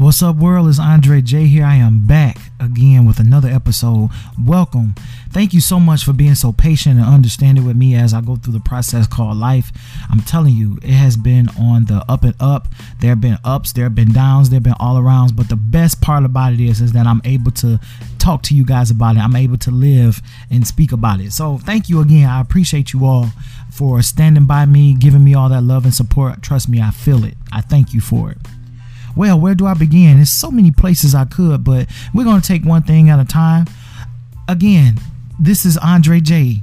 What's up, world? It's Andre J here. I am back again with another episode. Welcome. Thank you so much for being so patient and understanding with me as I go through the process called life. I'm telling you, it has been on the up and up. There have been ups, there have been downs, there have been all arounds. But the best part about it is that I'm able to talk to you guys about it. I'm able to live and speak about it. So thank you again. I appreciate you all for standing by me, giving me all that love and support. Trust me, I feel it. I thank you for it. Well, where do I begin? There's so many places I could, but we're going to take one thing at a time. Again, this is Andre J.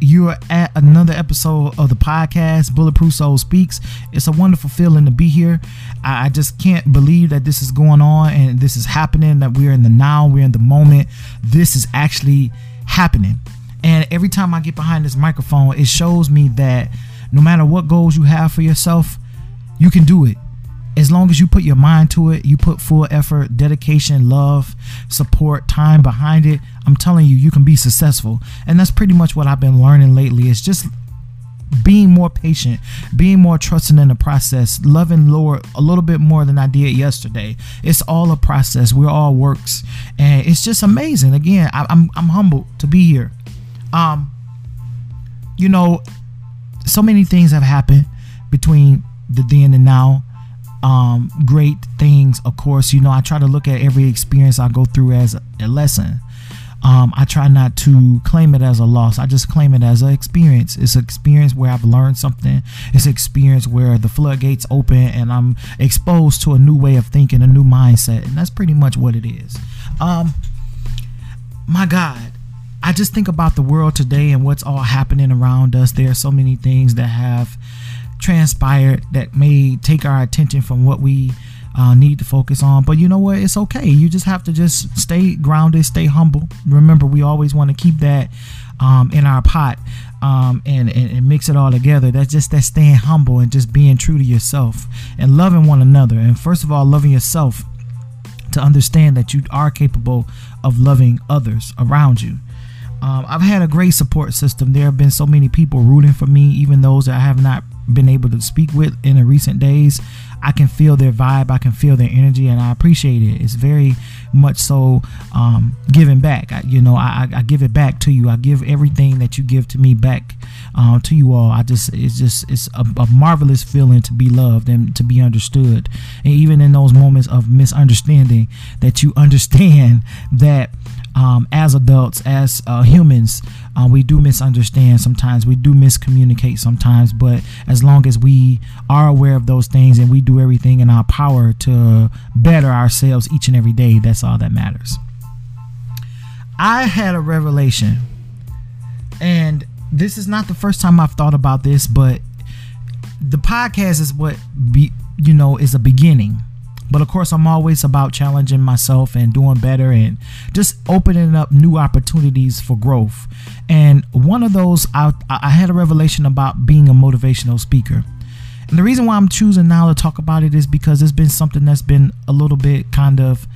You're at another episode of the podcast, Bulletproof Soul Speaks. It's a wonderful feeling to be here. I just can't believe that this is going on and this is happening, that we're in the now, we're in the moment. This is actually happening. And every time I get behind this microphone, it shows me that no matter what goals you have for yourself, you can do it. As long as you put your mind to it, you put full effort, dedication, love, support, time behind it, I'm telling you, you can be successful. And that's pretty much what I've been learning lately. It's just being more patient, being more trusting in the process, loving Lord a little bit more than I did yesterday. It's all a process. We're all works. And it's just amazing. Again, I'm humbled to be here. You know, so many things have happened between the then and now. Great things, of course. You know, I try to look at every experience I go through as a lesson. I try not to claim it as a loss. I just claim it as an experience. It's an experience where I've learned something. It's an experience where the floodgates open and I'm exposed to a new way of thinking, a new mindset. And that's pretty much what it is. My God, I just think about the world today and what's all happening around us. There are so many things that have transpired that may take our attention from what we need to focus on. But you know what? It's okay. You just have to just stay grounded, stay humble. Remember, we always want to keep that in our pot and mix it all together. That's just that staying humble and just being true to yourself and loving one another. And first of all, loving yourself to understand that you are capable of loving others around you. I've had a great support system. There have been so many people rooting for me, even those that I have not been able to speak with in the recent days. I can feel their vibe. I can feel their energy, and I appreciate it. It's very much so giving back. I give it back to you. I give everything that you give to me back to you all. It's a marvelous feeling to be loved and to be understood. And even in those moments of misunderstanding, that you understand that. As adults, as humans, we do misunderstand sometimes, we do miscommunicate sometimes, but as long as we are aware of those things and we do everything in our power to better ourselves each and every day, that's all that matters. I had a revelation, and this is not the first time I've thought about this, but the podcast is is a beginning. But of course, I'm always about challenging myself and doing better and just opening up new opportunities for growth. And one of those, I had a revelation about being a motivational speaker. And the reason why I'm choosing now to talk about it is because it's been something that's been a little bit kind of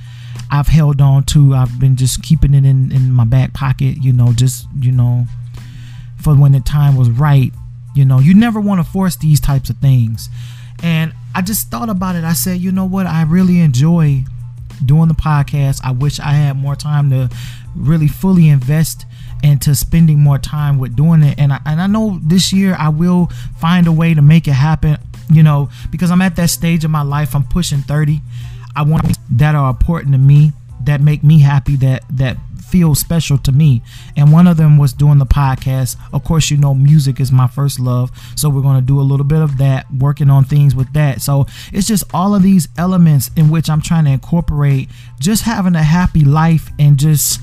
I've held on to. I've been just keeping it in my back pocket, for when the time was right. You never want to force these types of things. And I just thought about it. I said, you know what? I really enjoy doing the podcast. I wish I had more time to really fully invest into spending more time with doing it. And I know this year I will find a way to make it happen, because I'm at that stage of my life. I'm pushing 30. I want things that are important to me, that make me happy, that feel special to me. And one of them was doing the podcast. Of course, music is my first love. So we're going to do a little bit of that, working on things with that. So it's just all of these elements in which I'm trying to incorporate just having a happy life and just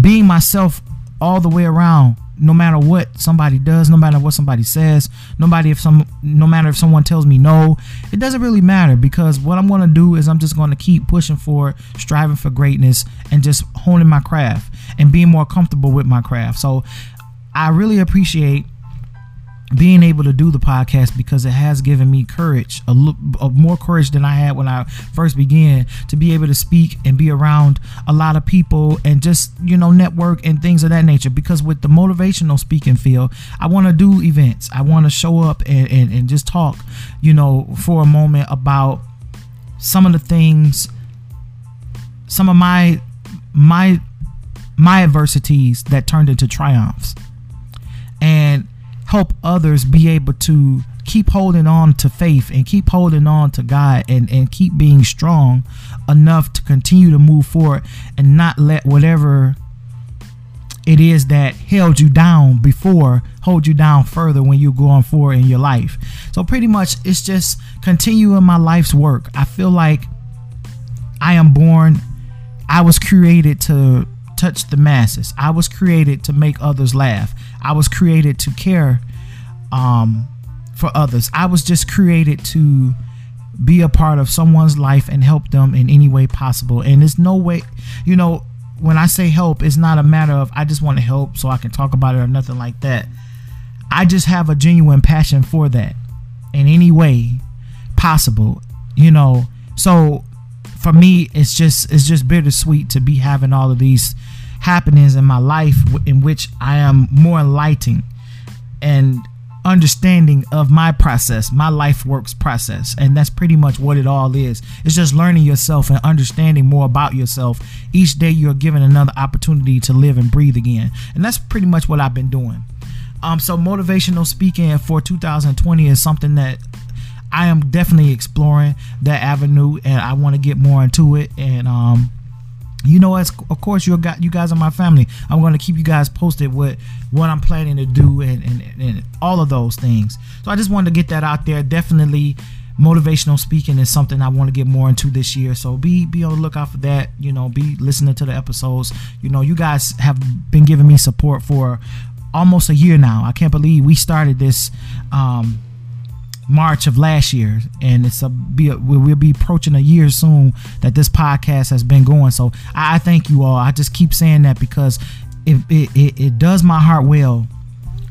being myself all the way around. No matter what somebody does, no matter what somebody says, no matter if someone tells me no, it doesn't really matter, because what I'm going to do is I'm just going to keep pushing forward, striving for greatness, and just honing my craft and being more comfortable with my craft. So I really appreciate being able to do the podcast, because it has given me courage, more courage than I had when I first began, to be able to speak and be around a lot of people and just, network and things of that nature. Because with the motivational speaking field, I want to do events. I want to show up and just talk, for a moment about some of the things, some of my adversities that turned into triumphs, and help others be able to keep holding on to faith and keep holding on to God, and keep being strong enough to continue to move forward and not let whatever it is that held you down before hold you down further when you're going forward in your life. So pretty much it's just continuing my life's work. I feel like I am born, I was created to touch the masses. I was created to make others laugh. I was created to care for others. I was just created to be a part of someone's life and help them in any way possible. And there's no way, you know, when I say help, it's not a matter of I just want to help so I can talk about it or nothing like that. I just have a genuine passion for that in any way possible, you know. So for me, it's just bittersweet to be having all of these happenings in my life in which I am more enlightened and understanding of my process, my life works process. And that's pretty much what it all is. It's just learning yourself and understanding more about yourself. Each day you're given another opportunity to live and breathe again. And that's pretty much what I've been doing. So motivational speaking for 2020 is something that I am definitely exploring, that avenue, and I want to get more into it. And you know, as of course you guys are my family. I'm going to keep you guys posted with what I'm planning to do and all of those things. So I just wanted to get that out there. Definitely motivational speaking is something I want to get more into this year. So be on the lookout for that. You know, be listening to the episodes. You know, you guys have been giving me support for almost a year now. I can't believe we started this March of last year, and we'll be approaching a year soon that this podcast has been going. So I thank you all. I just keep saying that because it does my heart well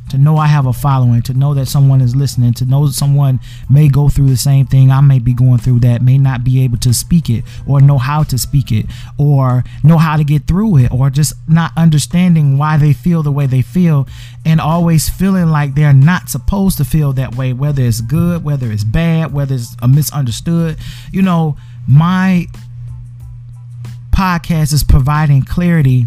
to know I have a following, to know that someone is listening, to know that someone may go through the same thing I may be going through, that may not be able to speak it or know how to speak it or know how to get through it, or just not understanding why they feel the way they feel and always feeling like they're not supposed to feel that way, whether it's good, whether it's bad, whether it's a misunderstood. You know, my podcast is providing clarity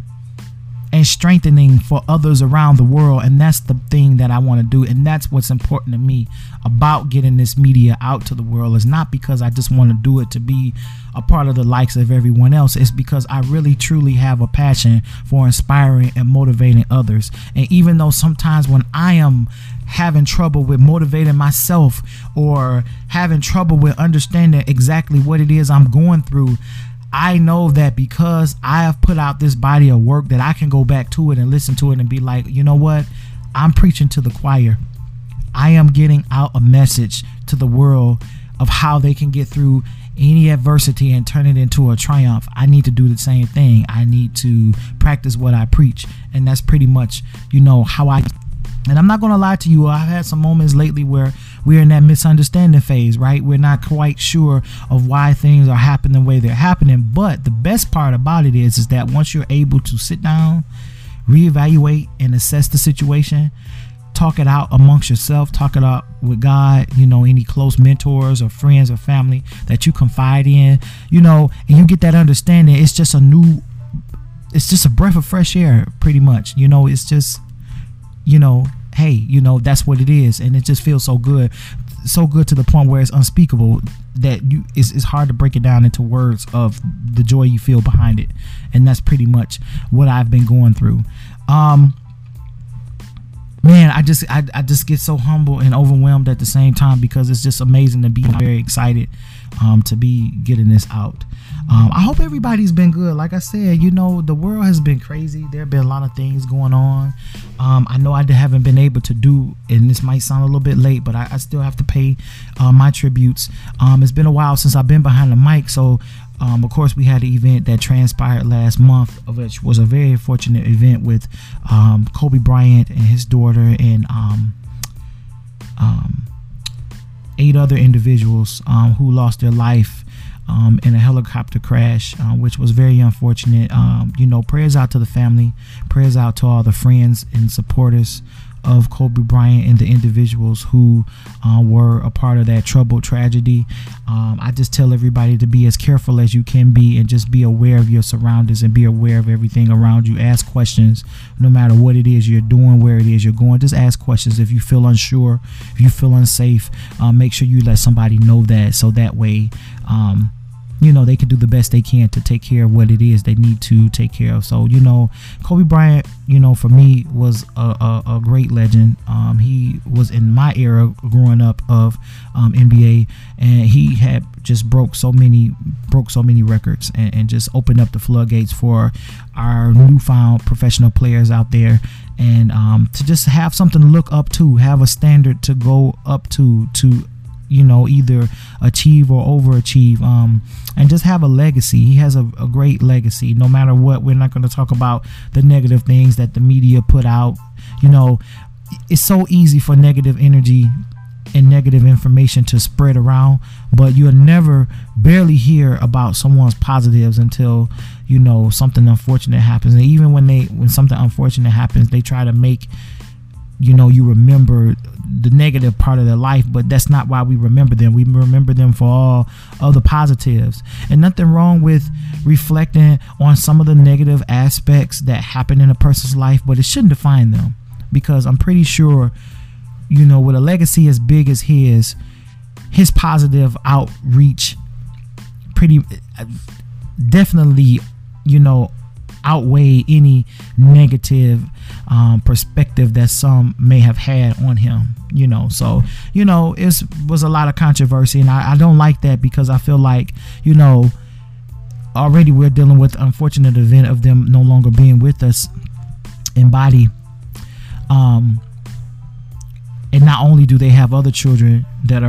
and strengthening for others around the world, and that's the thing that I want to do, and that's what's important to me about getting this media out to the world. It's not because I just want to do it to be a part of the likes of everyone else. It's because I really truly have a passion for inspiring and motivating others. And even though sometimes when I am having trouble with motivating myself or having trouble with understanding exactly what it is I'm going through, I know that because I have put out this body of work that I can go back to it and listen to it and be like, you know what? I'm preaching to the choir. I am getting out a message to the world of how they can get through any adversity and turn it into a triumph. I need to do the same thing. I need to practice what I preach. And that's pretty much, you know, how I... And I'm not going to lie to you, I've had some moments lately where we're in that misunderstanding phase, right? We're not quite sure of why things are happening the way they're happening. But the best part about it is that once you're able to sit down, reevaluate and assess the situation, talk it out amongst yourself, talk it out with God, you know, any close mentors or friends or family that you confide in, you know, and you get that understanding. It's just a breath of fresh air, pretty much. You know, it's just, you know, hey, you know, that's what it is. And it just feels so good to the point where it's unspeakable that it's hard to break it down into words of the joy you feel behind it. And that's pretty much what I've been going through. Man, I just get so humble and overwhelmed at the same time because it's just amazing to be very excited to be getting this out. I hope everybody's been good. Like I said, you know, the world has been crazy. There have been a lot of things going on. I know I haven't been able to do, and this might sound a little bit late, but I still have to pay my tributes. It's been a while since I've been behind the mic. So, of course, we had an event that transpired last month, which was a very fortunate event with Kobe Bryant and his daughter and 8 other individuals who lost their life in a helicopter crash, which was very unfortunate. You know, prayers out to the family, prayers out to all the friends and supporters of Kobe Bryant and the individuals who were a part of that troubled tragedy. I just tell everybody to be as careful as you can be, and just be aware of your surroundings and be aware of everything around you. Ask questions no matter what it is you're doing, where it is you're going. Just ask questions. If you feel unsure, if you feel unsafe, make sure you let somebody know that, so that way you know, they can do the best they can to take care of what it is they need to take care of. So, you know, Kobe Bryant, you know, for me was a great legend. He was in my era growing up of NBA, and he had just broke so many records, and just opened up the floodgates for our newfound professional players out there. And to just have something to look up to, have a standard to go up to you know, either achieve or overachieve, and just have a legacy. He has a great legacy. No matter what, we're not going to talk about the negative things that the media put out. You know, it's so easy for negative energy and negative information to spread around, but you'll barely hear about someone's positives until, you know, something unfortunate happens. And even when something unfortunate happens, they try to make, you know, you remember the negative part of their life, but that's not why we remember them. We remember them for all of the positives. And nothing wrong with reflecting on some of the negative aspects that happen in a person's life, but it shouldn't define them, because I'm pretty sure, you know, with a legacy as big as his positive outreach pretty definitely, you know, outweigh any negative perspective that some may have had on him, you know. So, you know, it was a lot of controversy, and I don't like that, because I feel like, you know, already we're dealing with the unfortunate event of them no longer being with us in body. And not only do they have other children that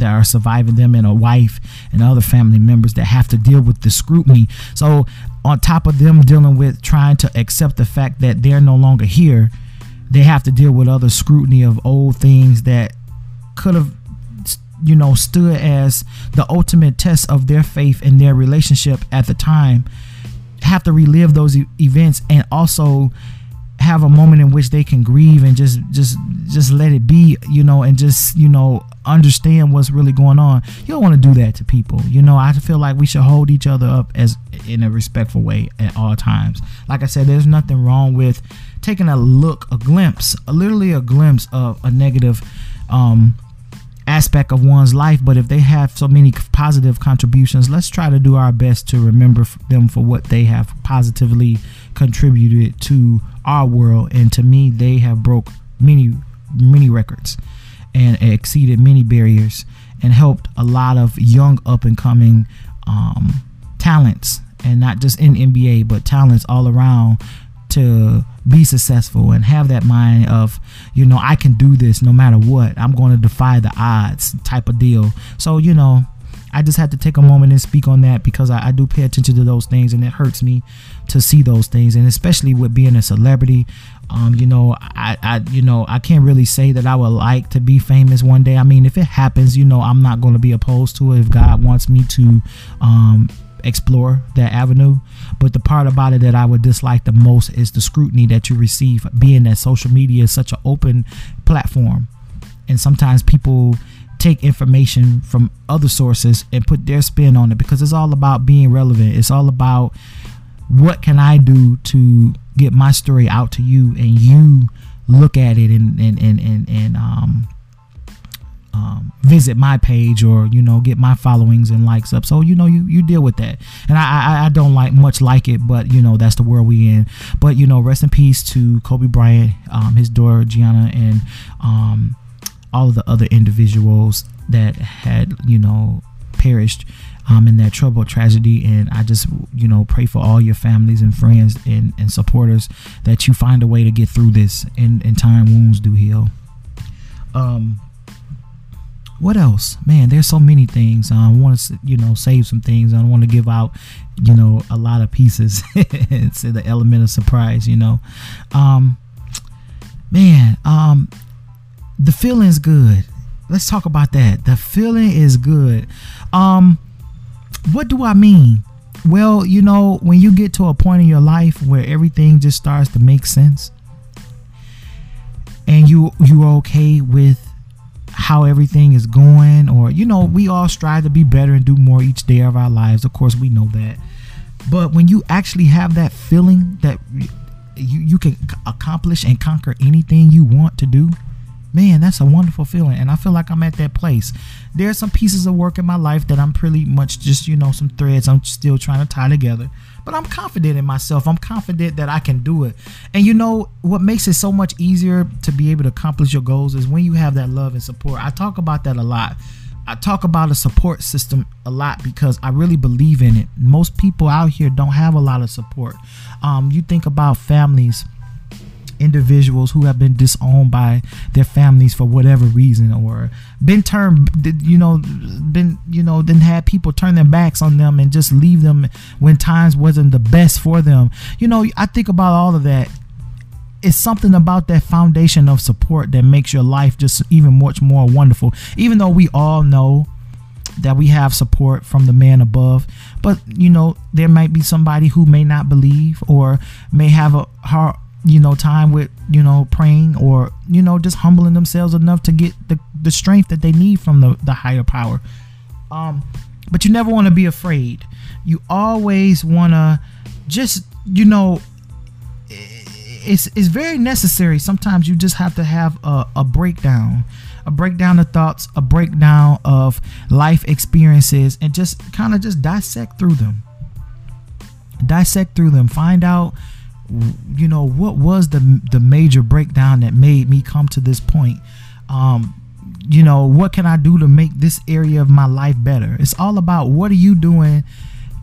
are surviving them, and a wife and other family members that have to deal with the scrutiny. So on top of them dealing with trying to accept the fact that they're no longer here, they have to deal with other scrutiny of old things that could have, you know, stood as the ultimate test of their faith and their relationship at the time. Have to relive those events, and also have a moment in which they can grieve and just let it be, you know, and just, you know, understand what's really going on. You don't want to do that to people, you know. I feel like we should hold each other up as in a respectful way at all times. Like I said, there's nothing wrong with taking a glimpse of a negative aspect of one's life, but if they have so many positive contributions, let's try to do our best to remember them for what they have positively contributed to our world. And to me, they have broke many records and exceeded many barriers, and helped a lot of young up-and-coming talents, and not just in NBA, but talents all around, to be successful and have that mind of, you know, I can do this no matter what, I'm going to defy the odds type of deal. So, you know, I just had to take a moment and speak on that, because I do pay attention to those things, and it hurts me to see those things. And especially with being a celebrity, you know, I can't really say that I would like to be famous one day. I mean, if it happens, you know, I'm not going to be opposed to it if God wants me to explore that avenue. But the part about it that I would dislike the most is the scrutiny that you receive, being that social media is such an open platform, and sometimes people take information from other sources and put their spin on it, because it's all about being relevant. It's all about, what can I do to get my story out to you, and you look at it and visit my page, or, you know, get my followings and likes up. So, you know, you deal with that, and I don't like it, but, you know, that's the world we in. But, you know, rest in peace to Kobe Bryant, his daughter Gianna, and all of the other individuals that had, you know, perished in that troubled tragedy. And I just, you know, pray for all your families and friends and supporters, that you find a way to get through this. In time, wounds do heal. What else, man? There's so many things. I want to, you know, save some things. I don't want to give out, you know, a lot of pieces. It's the element of surprise, you know. The feeling's good. Let's talk about that. The feeling is good. What do I mean? Well, you know, when you get to a point in your life where everything just starts to make sense, and you're okay with how everything is going, or, you know, we all strive to be better and do more each day of our lives. Of course, we know that. But when you actually have that feeling that you can accomplish and conquer anything you want to do, man, that's a wonderful feeling. And I feel like I'm at that place. There are some pieces of work in my life that I'm pretty much just, you know, some threads I'm still trying to tie together. But I'm confident in myself. I'm confident that I can do it. And you know what makes it so much easier to be able to accomplish your goals is when you have that love and support. I talk about that a lot. I talk about a support system a lot because I really believe in it. Most people out here don't have a lot of support. You think about families, individuals who have been disowned by their families for whatever reason, or then had people turn their backs on them and just leave them when times wasn't the best for them. You know, I think about all of that. It's something about that foundation of support that makes your life just even much more wonderful, even though we all know that we have support from the man above. But you know, there might be somebody who may not believe or may have a hard time with, praying, or, just humbling themselves enough to get the strength that they need from the higher power. But you never want to be afraid. You always want to just, it's very necessary. Sometimes you just have to have a breakdown of thoughts, a breakdown of life experiences, and just kind of just dissect through them, find out, what was the major breakdown that made me come to this point? What can I do to make this area of my life better? It's all about, what are you doing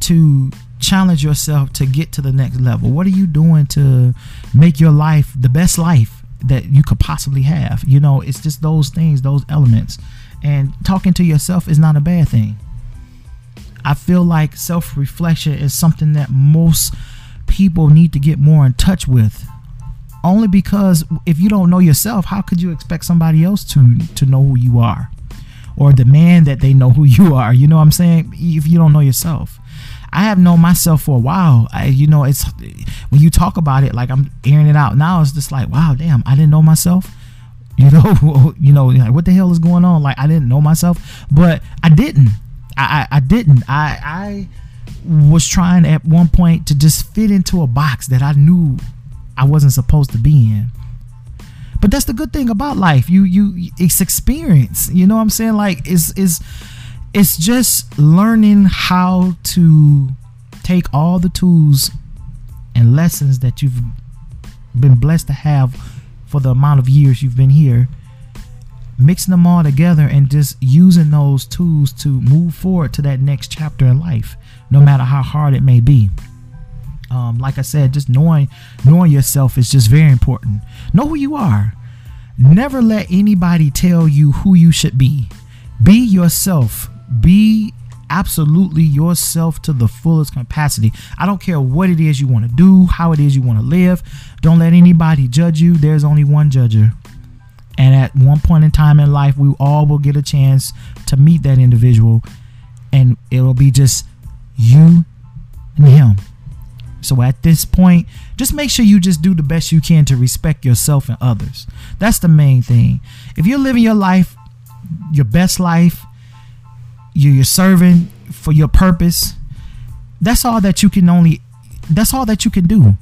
to challenge yourself to get to the next level? What are you doing to make your life the best life that you could possibly have? It's just those things, those elements. And talking to yourself is not a bad thing. I feel like self-reflection is something that most people need to get more in touch with, only because if you don't know yourself, how could you expect somebody else to know who you are, or demand that they know who you are? You know what I'm saying? If you don't know yourself. I have known myself for a while. It's when you talk about it, like I'm airing it out now, it's just like, wow, damn, I didn't know myself. Like, what the hell is going on? Like, I didn't know myself, but I didn't. I was trying at one point to just fit into a box that I knew I wasn't supposed to be in. But that's the good thing about life. It's experience. You know what I'm saying? Like, it's just learning how to take all the tools and lessons that you've been blessed to have for the amount of years you've been here, mixing them all together and just using those tools to move forward to that next chapter in life, no matter how hard it may be. Like I said, just knowing yourself is just very important. Know who you are. Never let anybody tell you who you should be. Be yourself. Be absolutely yourself to the fullest capacity. I don't care what it is you want to do, how it is you want to live. Don't let anybody judge you. There's only one judger. And at one point in time in life, we all will get a chance to meet that individual, and it'll be just you and him. So at this point, just make sure you just do the best you can to respect yourself and others. That's the main thing. If you're living your life, your best life, you're serving for your purpose, that's all that you can do.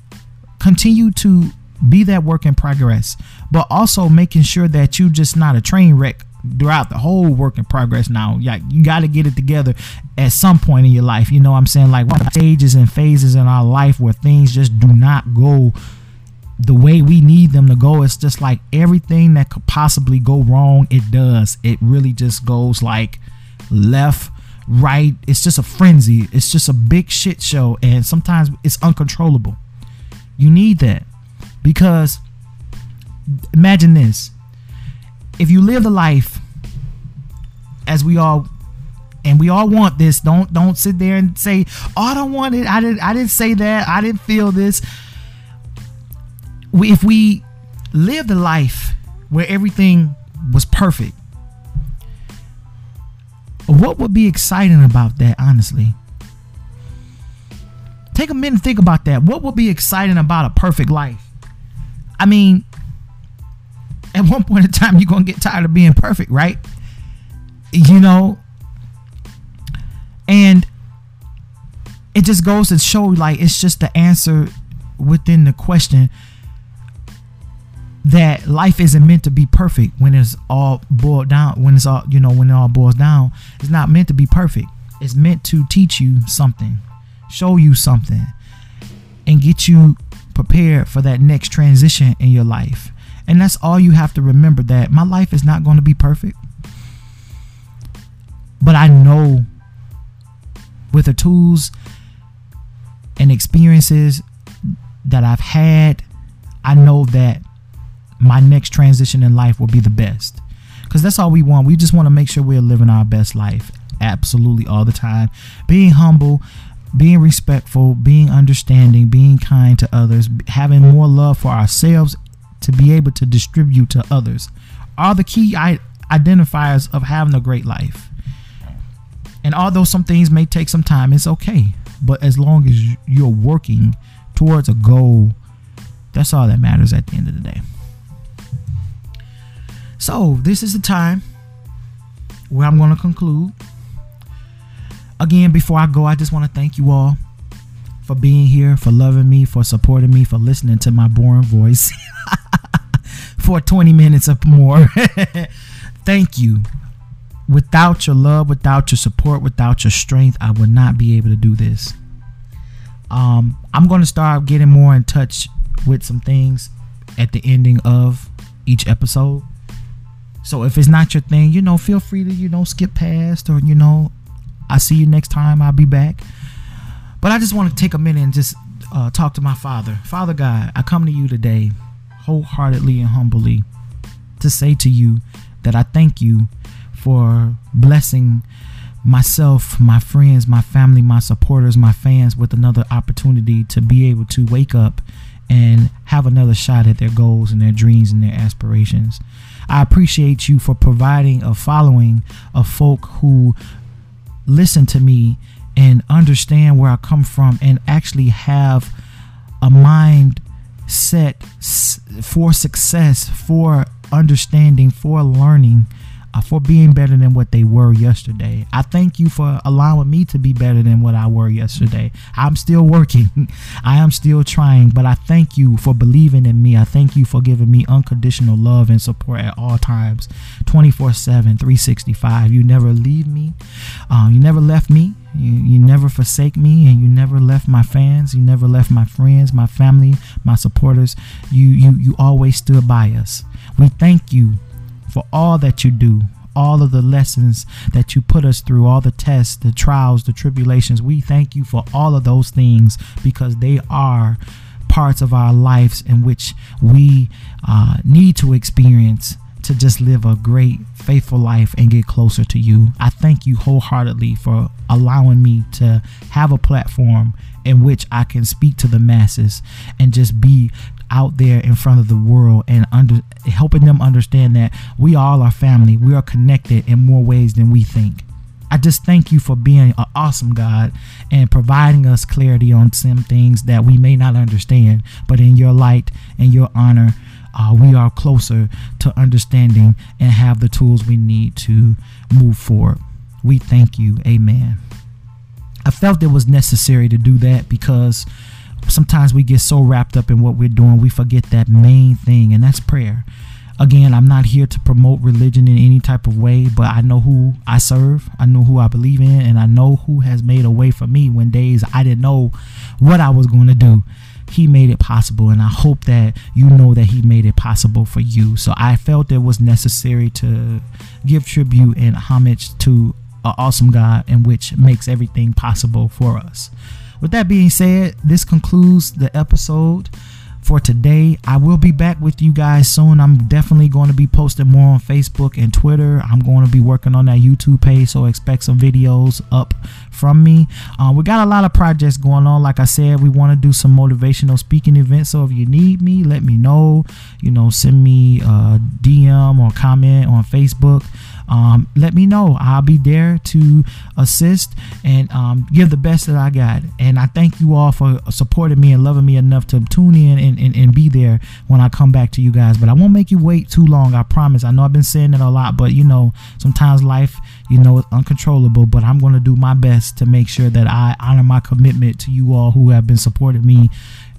Continue to be that work in progress, but also making sure that you're just not a train wreck throughout the whole work in progress. Now, you got to get it together at some point in your life. You know what I'm saying? Like, stages and phases in our life where things just do not go the way we need them to go. It's just like everything that could possibly go wrong, it does. It really just goes like left, right. It's just a frenzy. It's just a big shit show. And sometimes it's uncontrollable. You need that. Because imagine this, if you live the life as we all want this, don't sit there and say, oh, I don't want it. I didn't say that. I didn't feel this. If we live the life where everything was perfect, what would be exciting about that? Honestly, take a minute and think about that. What would be exciting about a perfect life? I mean, at one point in time, you're going to get tired of being perfect, right? You know, and it just goes to show, like, it's just the answer within the question that life isn't meant to be perfect when it's all boiled down, when it's all, you know, when it all boils down. It's not meant to be perfect. It's meant to teach you something, show you something, and get you prepared for that next transition in your life. And that's all you have to remember, that my life is not going to be perfect. But I know with the tools and experiences that I've had, I know that my next transition in life will be the best, because that's all we want. We just want to make sure we're living our best life absolutely all the time, being humble, being respectful, being understanding, being kind to others, having more love for ourselves to be able to distribute to others are the key identifiers of having a great life. And although some things may take some time, it's okay. But as long as you're working towards a goal, that's all that matters at the end of the day. So this is the time where I'm going to conclude. Again, before I go, I just want to thank you all for being here, for loving me, for supporting me, for listening to my boring voice for 20 minutes or more. Thank you. Without your love, without your support, without your strength, I would not be able to do this. I'm going to start getting more in touch with some things at the ending of each episode. So if it's not your thing, you know, feel free to, you know, skip past, or, you know, I see you next time, I'll be back. But I just want to take a minute and just talk to my Father. Father God, I come to you today wholeheartedly and humbly to say to you that I thank you for blessing myself, my friends, my family, my supporters, my fans with another opportunity to be able to wake up and have another shot at their goals and their dreams and their aspirations. I appreciate you for providing a following of folk who listen to me and understand where I come from and actually have a mind set for success, for understanding, for learning, for being better than what they were yesterday. I thank you for allowing me to be better than what I were yesterday. I'm still working. I am still trying, but I thank you for believing in me. I thank you for giving me unconditional love and support at all times, 24/7, 365. You never leave me. You never left me. You never forsake me, and you never left my fans. You never left my friends, my family, my supporters. You always stood by us. We thank you for all that you do, all of the lessons that you put us through, all the tests, the trials, the tribulations. We thank you for all of those things, because they are parts of our lives in which we need to experience to just live a great, faithful life and get closer to you. I thank you wholeheartedly for allowing me to have a platform in which I can speak to the masses and just be out there in front of the world and helping them understand that we all are family. We are connected in more ways than we think. I just thank you for being an awesome God and providing us clarity on some things that we may not understand, but in your light and your honor, we are closer to understanding and have the tools we need to move forward. We thank you. Amen. I felt it was necessary to do that, because sometimes we get so wrapped up in what we're doing, we forget that main thing, and that's prayer. Again, I'm not here to promote religion in any type of way, but I know who I serve, I know who I believe in, and I know who has made a way for me when days I didn't know what I was going to do. He made it possible, and I hope that you know that he made it possible for you. So I felt it was necessary to give tribute and homage to an awesome God, and which makes everything possible for us. With that being said, this concludes the episode for today. I will be back with you guys soon. I'm definitely going to be posting more on Facebook and Twitter. I'm going to be working on that YouTube page, so expect some videos up from me. We got a lot of projects going on. Like I said, we want to do some motivational speaking events, so if you need me, let me know. You know, send me a DM or comment on Facebook. let me know. I'll be there to assist and give the best that I got. And I thank you all for supporting me and loving me enough to tune in and be there when I come back to you guys. But I won't make you wait too long, I promise. I know I've been saying it a lot, but you know, sometimes life, you know, it's uncontrollable, but I'm going to do my best to make sure that I honor my commitment to you all who have been supporting me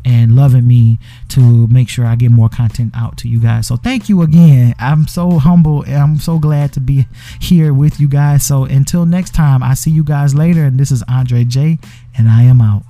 and loving me to make sure I get more content out to you guys. So thank you again. I'm so humble and I'm so glad to be here with you guys. So until next time, I see you guys later. And this is Andre J, and I am out.